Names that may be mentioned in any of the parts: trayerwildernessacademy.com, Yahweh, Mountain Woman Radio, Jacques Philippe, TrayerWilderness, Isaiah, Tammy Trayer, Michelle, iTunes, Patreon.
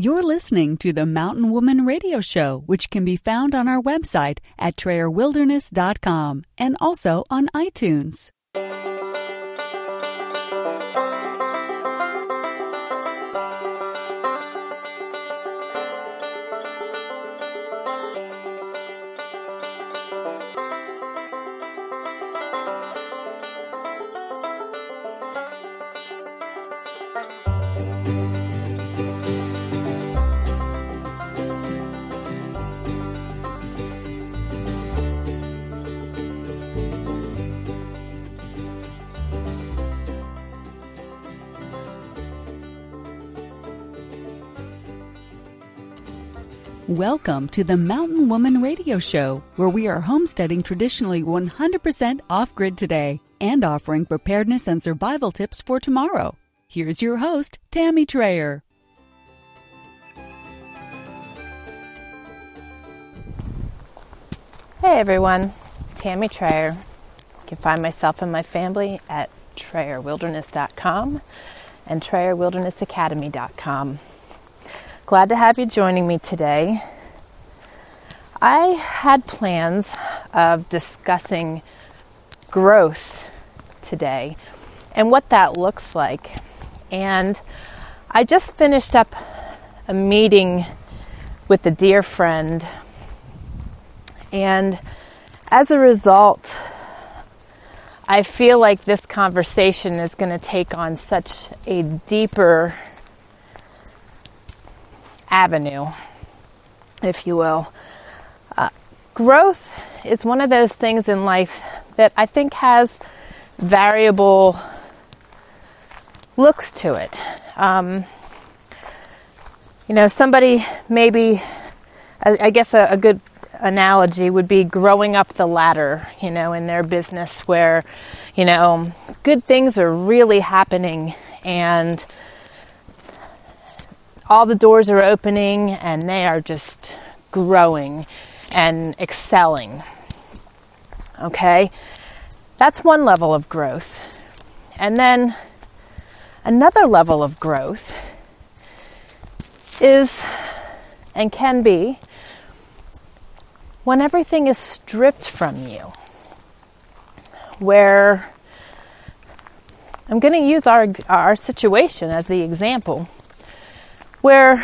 You're listening to the Mountain Woman Radio Show, which can be found on our website at trayerwilderness.com and also on iTunes. Welcome to the Mountain Woman Radio Show, where we are homesteading traditionally 100% off-grid today and offering preparedness and survival tips for tomorrow. Here's your host, Tammy Trayer. Hey everyone, Tammy Trayer. You can find myself and my family at trayerwilderness.com and trayerwildernessacademy.com. Glad to have you joining me today. I had plans of discussing growth today and what that looks like. And I just finished up a meeting with a dear friend. And as a result, I feel like this conversation is going to take on such a deeper avenue, if you will. Growth is one of those things in life that I think has variable looks to it. Somebody maybe, I guess a good analogy would be growing up the ladder, in their business where, good things are really happening and all the doors are opening and they are just growing and excelling. Okay? That's one level of growth. And then another level of growth is and can be when everything is stripped from you. Where I'm going to use our situation as the example. Where,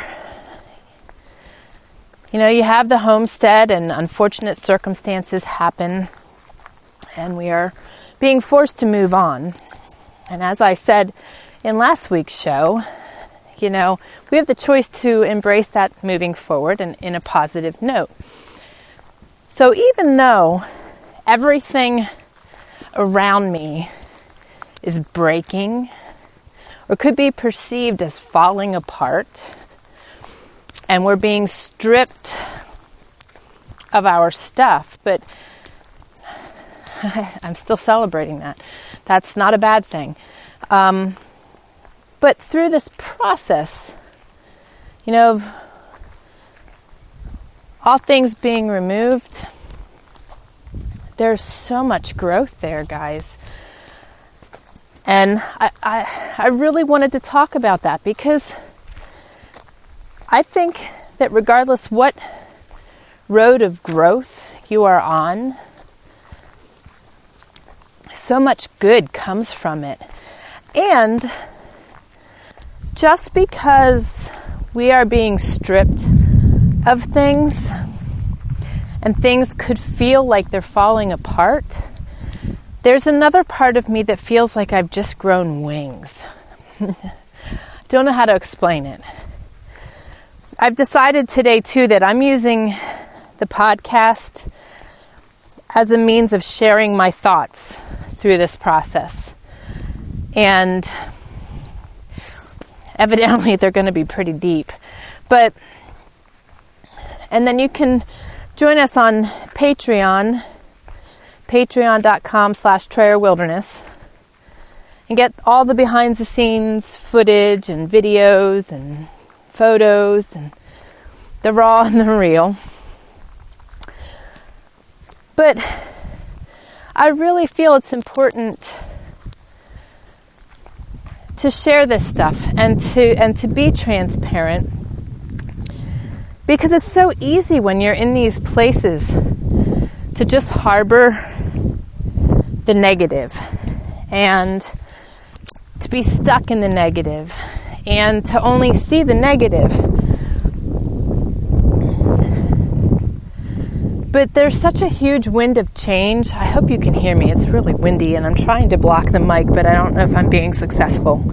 you have the homestead and unfortunate circumstances happen and we are being forced to move on. And as I said in last week's show, we have the choice to embrace that moving forward and in a positive note. So even though everything around me is breaking, or could be perceived as falling apart, and we're being stripped of our stuff, but I'm still celebrating that. That's not a bad thing. But through this process, of all things being removed, there's so much growth there, guys. And I really wanted to talk about that because I think that regardless what road of growth you are on, so much good comes from it. And just because we are being stripped of things and things could feel like they're falling apart, there's another part of me that feels like I've just grown wings. Don't know how to explain it. I've decided today, too, that I'm using the podcast as a means of sharing my thoughts through this process. And evidently, they're going to be pretty deep. And then you can join us on Patreon. Patreon.com/TrayerWilderness and get all the behind the scenes footage and videos and photos and the raw and the real. But I really feel it's important to share this stuff and to be transparent Because it's so easy when you're in these places to just harbor the negative and to be stuck in the negative and to only see the negative. But there's such a huge wind of change. I hope you can hear me. It's really windy and I'm trying to block the mic, but I don't know if I'm being successful.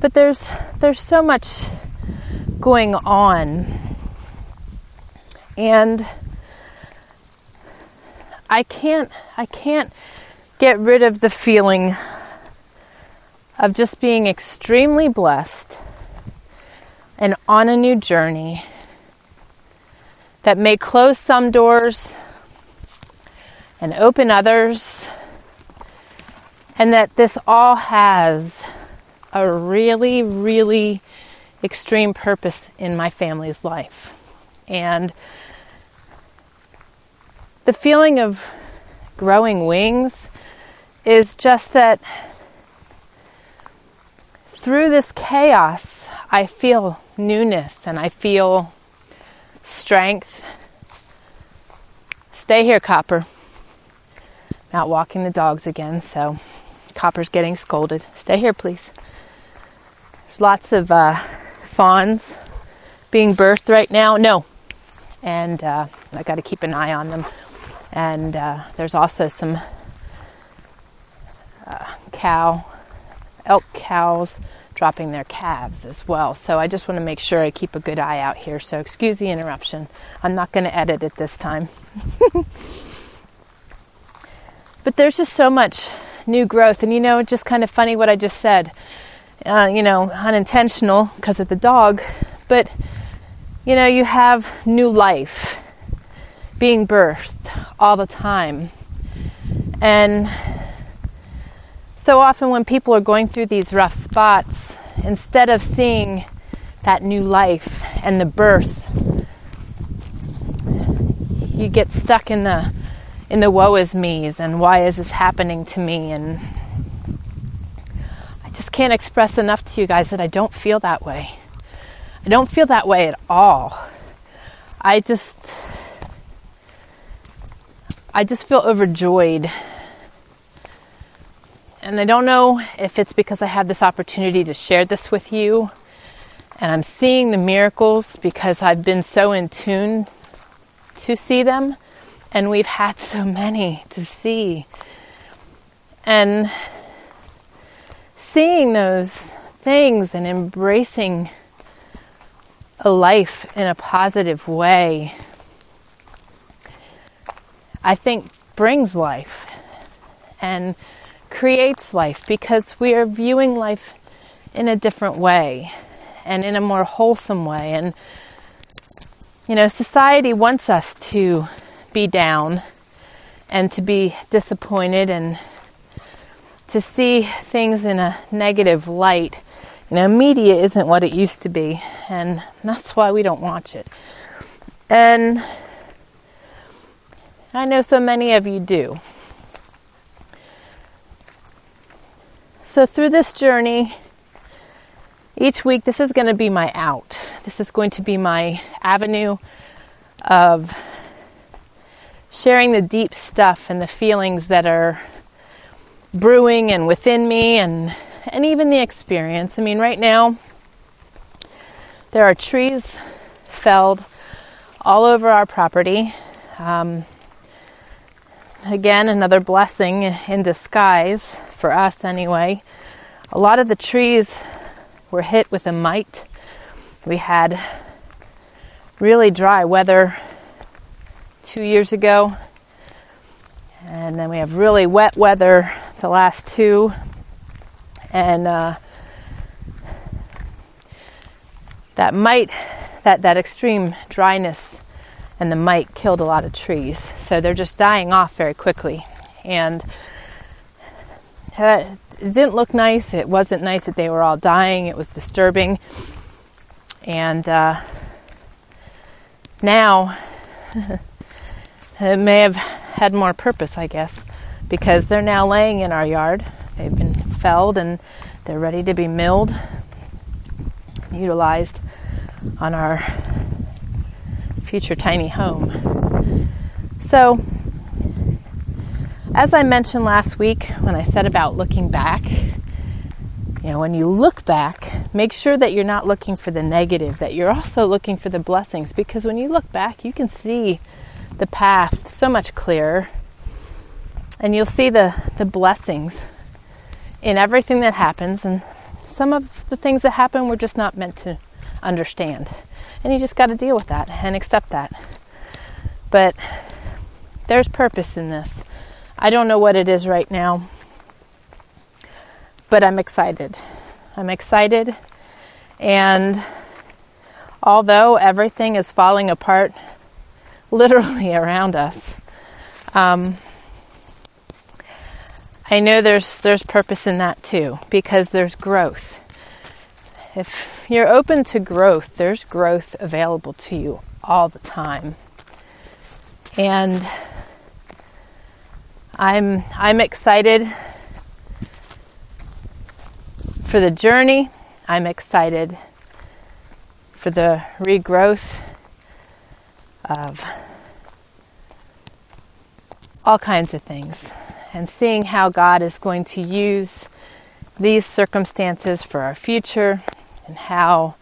But there's so much going on. And I can't get rid of the feeling of just being extremely blessed and on a new journey that may close some doors and open others, and that this all has a really, really extreme purpose in my family's life. And the feeling of growing wings is just that through this chaos, I feel newness and I feel strength. Stay here, Copper. I'm out walking the dogs again, so Copper's getting scolded. Stay here, please. There's lots of fawns being birthed right now. No. And I got to keep an eye on them. And there's also some elk cows dropping their calves as well. So I just want to make sure I keep a good eye out here. So excuse the interruption. I'm not going to edit it this time. But there's just so much new growth. And, you know, it's just kind of funny what I just said. Unintentional because of the dog. But, you know, you have new life being birthed all the time. And so often when people are going through these rough spots, instead of seeing that new life and the birth, you get stuck in the woe is me's and why is this happening to me? And I just can't express enough to you guys that I don't feel that way. I don't feel that way at all. I just feel overjoyed. And I don't know if it's because I have this opportunity to share this with you and I'm seeing the miracles because I've been so in tune to see them, and we've had so many to see. And seeing those things and embracing a life in a positive way, I think brings life and creates life, because we are viewing life in a different way and in a more wholesome way. And, you know, society wants us to be down and to be disappointed and to see things in a negative light. You know, media isn't what it used to be, and that's why we don't watch it. And I know so many of you do. So through this journey, each week, this is going to be my out. This is going to be my avenue of sharing the deep stuff and the feelings that are brewing and within me, and even the experience. I mean, right now, there are trees felled all over our property. Again, another blessing in disguise, for us anyway. A lot of the trees were hit with a mite. We had really dry weather 2 years ago, and then we have really wet weather the last two, and that mite, that extreme dryness and the mite killed a lot of trees. So they're just dying off very quickly. And it didn't look nice. It wasn't nice that they were all dying. It was disturbing. And now it may have had more purpose, I guess, because they're now laying in our yard. They've been felled and they're ready to be milled and utilized on our future tiny home. So, as I mentioned last week when I said about looking back, you know, when you look back, make sure that you're not looking for the negative, that you're also looking for the blessings, because when you look back, you can see the path so much clearer, and you'll see the blessings in everything that happens, and some of the things that happen we're just not meant to understand, and you just got to deal with that and accept that. But there's purpose in this. I don't know what it is right now, but I'm excited. I'm excited, and although everything is falling apart literally around us, I know there's purpose in that too, because there's growth. If you're open to growth, there's growth available to you all the time. And I'm excited for the journey. I'm excited for the regrowth of all kinds of things, and seeing how God is going to use these circumstances for our future, and how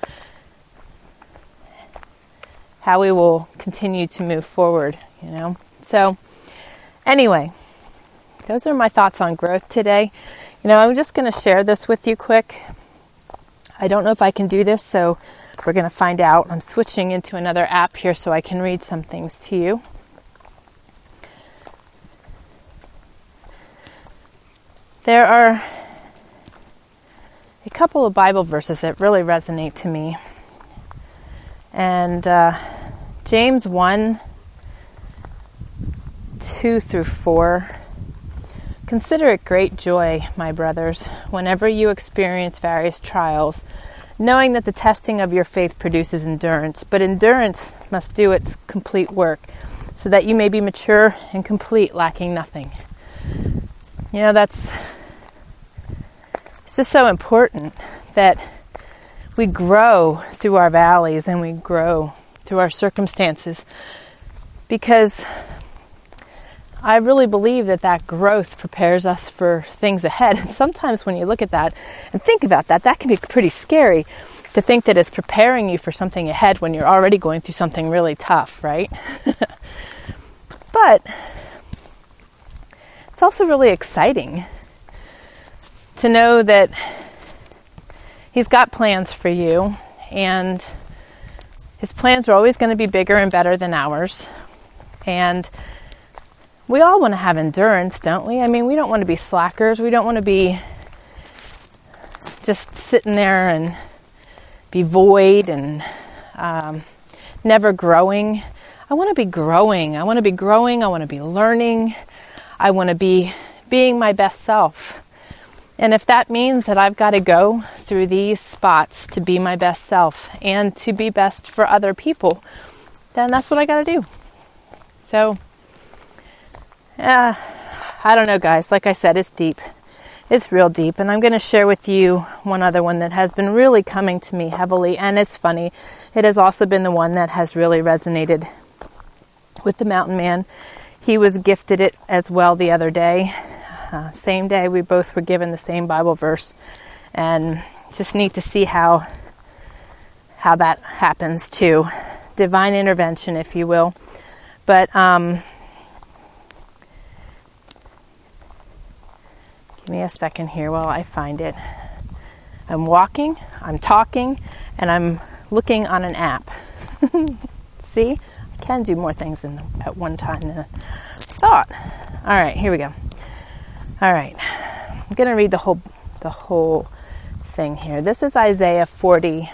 we will continue to move forward, you know. So anyway, those are my thoughts on growth today. You know, I'm just going to share this with you quick. I don't know if I can do this, so we're going to find out. I'm switching into another app here so I can read some things to you. There are a couple of Bible verses that really resonate to me. And James 1:2-4. Consider it great joy, my brothers, whenever you experience various trials, knowing that the testing of your faith produces endurance, but endurance must do its complete work, so that you may be mature and complete, lacking nothing. You know, it's just so important that we grow through our valleys and we grow through our circumstances, because I really believe that growth prepares us for things ahead. And sometimes when you look at that and think about that, that can be pretty scary, to think that it's preparing you for something ahead when you're already going through something really tough, right? But it's also really exciting to know that He's got plans for you, and His plans are always going to be bigger and better than ours. And we all want to have endurance, don't we? I mean, we don't want to be slackers. We don't want to be just sitting there and be void and never growing. I want to be growing. I want to be learning. I want to be being my best self. And if that means that I've got to go through these spots to be my best self and to be best for other people, then that's what I got to do. So, I don't know, guys. Like I said, it's deep. It's real deep. And I'm going to share with you one other one that has been really coming to me heavily. And it's funny. It has also been the one that has really resonated with the mountain man. He was gifted it as well the other day. Same day, we both were given the same Bible verse. And just neat to see how that happens too. Divine intervention, if you will. But, give me a second here while I find it. I'm walking, I'm talking, and I'm looking on an app. See? I can do more things at one time than I thought. All right, here we go. All right. I'm going to read the whole thing here. This is Isaiah 40.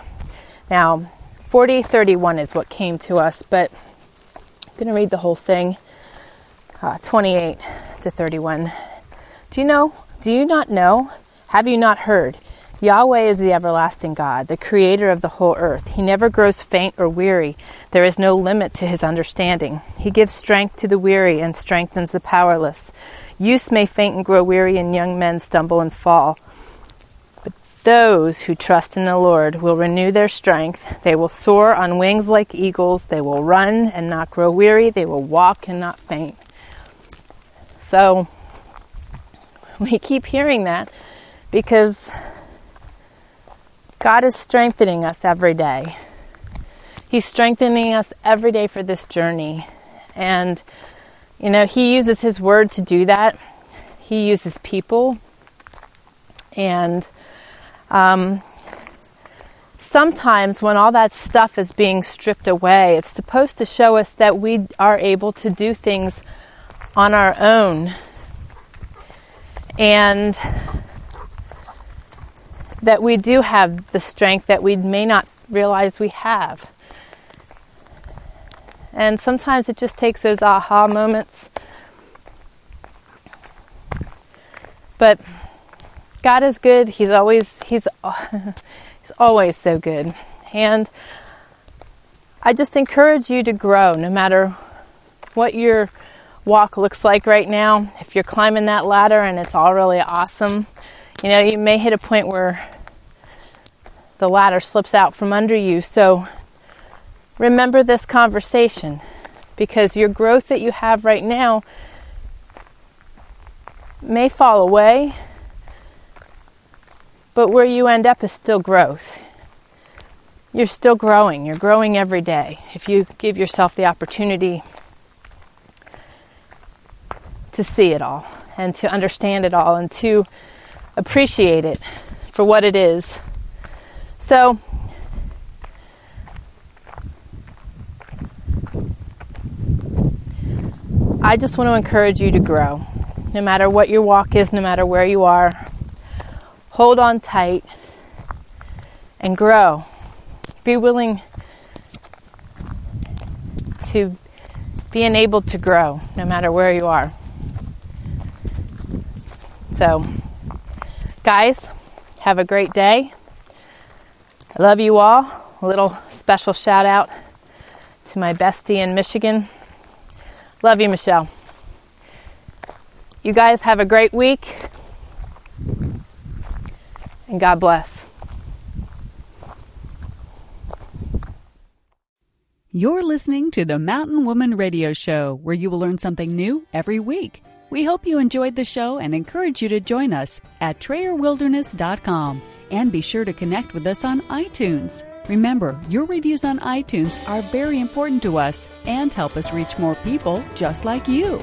Now, 40:31 is what came to us, but I'm going to read the whole thing, 28-31. Do you not know? Have you not heard? Yahweh is the everlasting God, the creator of the whole earth. He never grows faint or weary. There is no limit to His understanding. He gives strength to the weary and strengthens the powerless. Youth may faint and grow weary, and young men stumble and fall. Those who trust in the Lord will renew their strength. They will soar on wings like eagles. They will run and not grow weary. They will walk and not faint. So we keep hearing that because God is strengthening us every day. He's strengthening us every day for this journey. And, you know, He uses His word to do that. He uses people. And sometimes when all that stuff is being stripped away, it's supposed to show us that we are able to do things on our own. And that we do have the strength that we may not realize we have. And sometimes it just takes those aha moments. But God is good. He's always so good. And I just encourage you to grow no matter what your walk looks like right now. If you're climbing that ladder and it's all really awesome, you know, you may hit a point where the ladder slips out from under you. So remember this conversation, because your growth that you have right now may fall away, but where you end up is still growth. You're still growing. You're growing every day if you give yourself the opportunity to see it all and to understand it all and to appreciate it for what it is. So I just want to encourage you to grow. No matter what your walk is, no matter where you are, hold on tight and grow. Be willing to be enabled to grow no matter where you are. So, guys, have a great day. I love you all. A little special shout out to my bestie in Michigan. Love you, Michelle. You guys have a great week. And God bless. You're listening to the Mountain Woman Radio Show, where you will learn something new every week. We hope you enjoyed the show and encourage you to join us at TrayerWilderness.com. And be sure to connect with us on iTunes. Remember, your reviews on iTunes are very important to us and help us reach more people just like you.